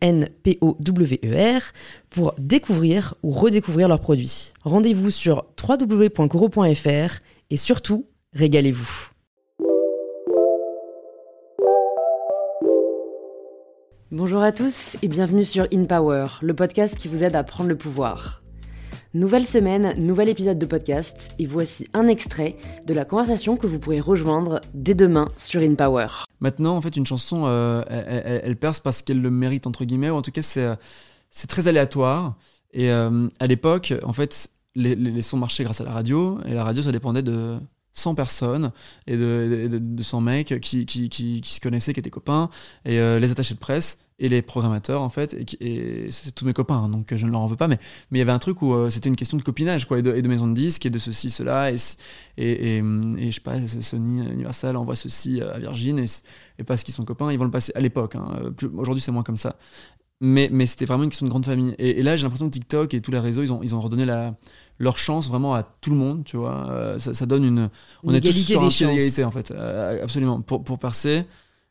INPOWER, pour découvrir ou redécouvrir leurs produits. Rendez-vous sur www.koro.fr et surtout, régalez-vous. Bonjour à tous et bienvenue sur InPower, le podcast qui vous aide à prendre le pouvoir. Nouvelle semaine, nouvel épisode de podcast et voici un extrait de la conversation que vous pourrez rejoindre dès demain sur InPower. Maintenant, en fait, une chanson, elle perce parce qu'elle le mérite, entre guillemets, ou en tout cas, c'est très aléatoire. Et à l'époque, en fait, les sons marchaient grâce à la radio et la radio, ça dépendait de 100 personnes et de 100 mecs qui se connaissaient, qui étaient copains, et les attachés de presse et les programmateurs en fait, et c'est tous mes copains, hein, donc je ne leur en veux pas, mais il y avait un truc où c'était une question de copinage quoi, et de maison de disques et de ceci, cela, et je sais pas, Sony, Universal envoie ceci à Virgin, et parce qu'ils sont copains, ils vont le passer à l'époque, hein, aujourd'hui c'est moins comme ça. Mais c'était vraiment une question de grande famille. Et là, j'ai l'impression que TikTok et tous les réseaux, ils ont redonné leur chance vraiment à tout le monde, tu vois. Ça donne une égalité des chances. Égalité, en fait. Absolument. Pour percer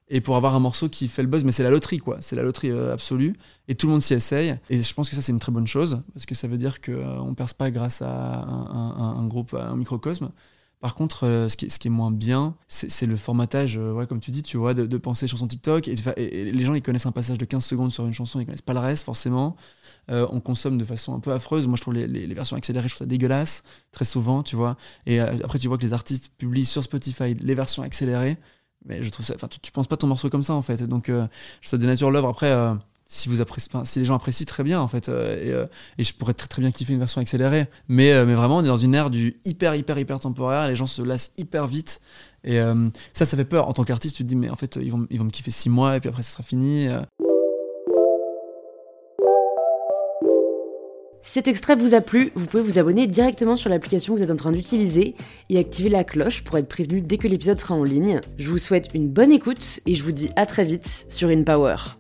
et pour avoir un morceau qui fait le buzz. Mais c'est la loterie, quoi. C'est la loterie absolue. Et tout le monde s'y essaye. Et je pense que ça, c'est une très bonne chose. Parce que ça veut dire qu'on ne perce pas grâce à un groupe, à un microcosme. Par contre, ce qui est moins bien, c'est le formatage, ouais, comme tu dis, tu vois, de penser chanson TikTok. Et les gens, ils connaissent un passage de 15 secondes sur une chanson, ils connaissent pas le reste, forcément. On consomme de façon un peu affreuse. Moi, je trouve les versions accélérées, je trouve ça dégueulasse, très souvent, tu vois. Et après, tu vois que les artistes publient sur Spotify les versions accélérées. Mais je trouve ça... Enfin, tu penses pas ton morceau comme ça, en fait. Donc, ça dénature l'œuvre. Après... Si les gens apprécient, très bien en fait, et je pourrais très très bien kiffer une version accélérée, mais vraiment on est dans une ère du hyper temporaire, les gens se lassent hyper vite, et ça fait peur en tant qu'artiste. Tu te dis mais en fait ils vont me kiffer 6 mois et puis après ça sera fini. Si cet extrait vous a plu, vous pouvez vous abonner directement sur l'application que vous êtes en train d'utiliser et activer la cloche pour être prévenu dès que l'épisode sera en ligne. Je vous souhaite une bonne écoute et je vous dis à très vite sur InPower.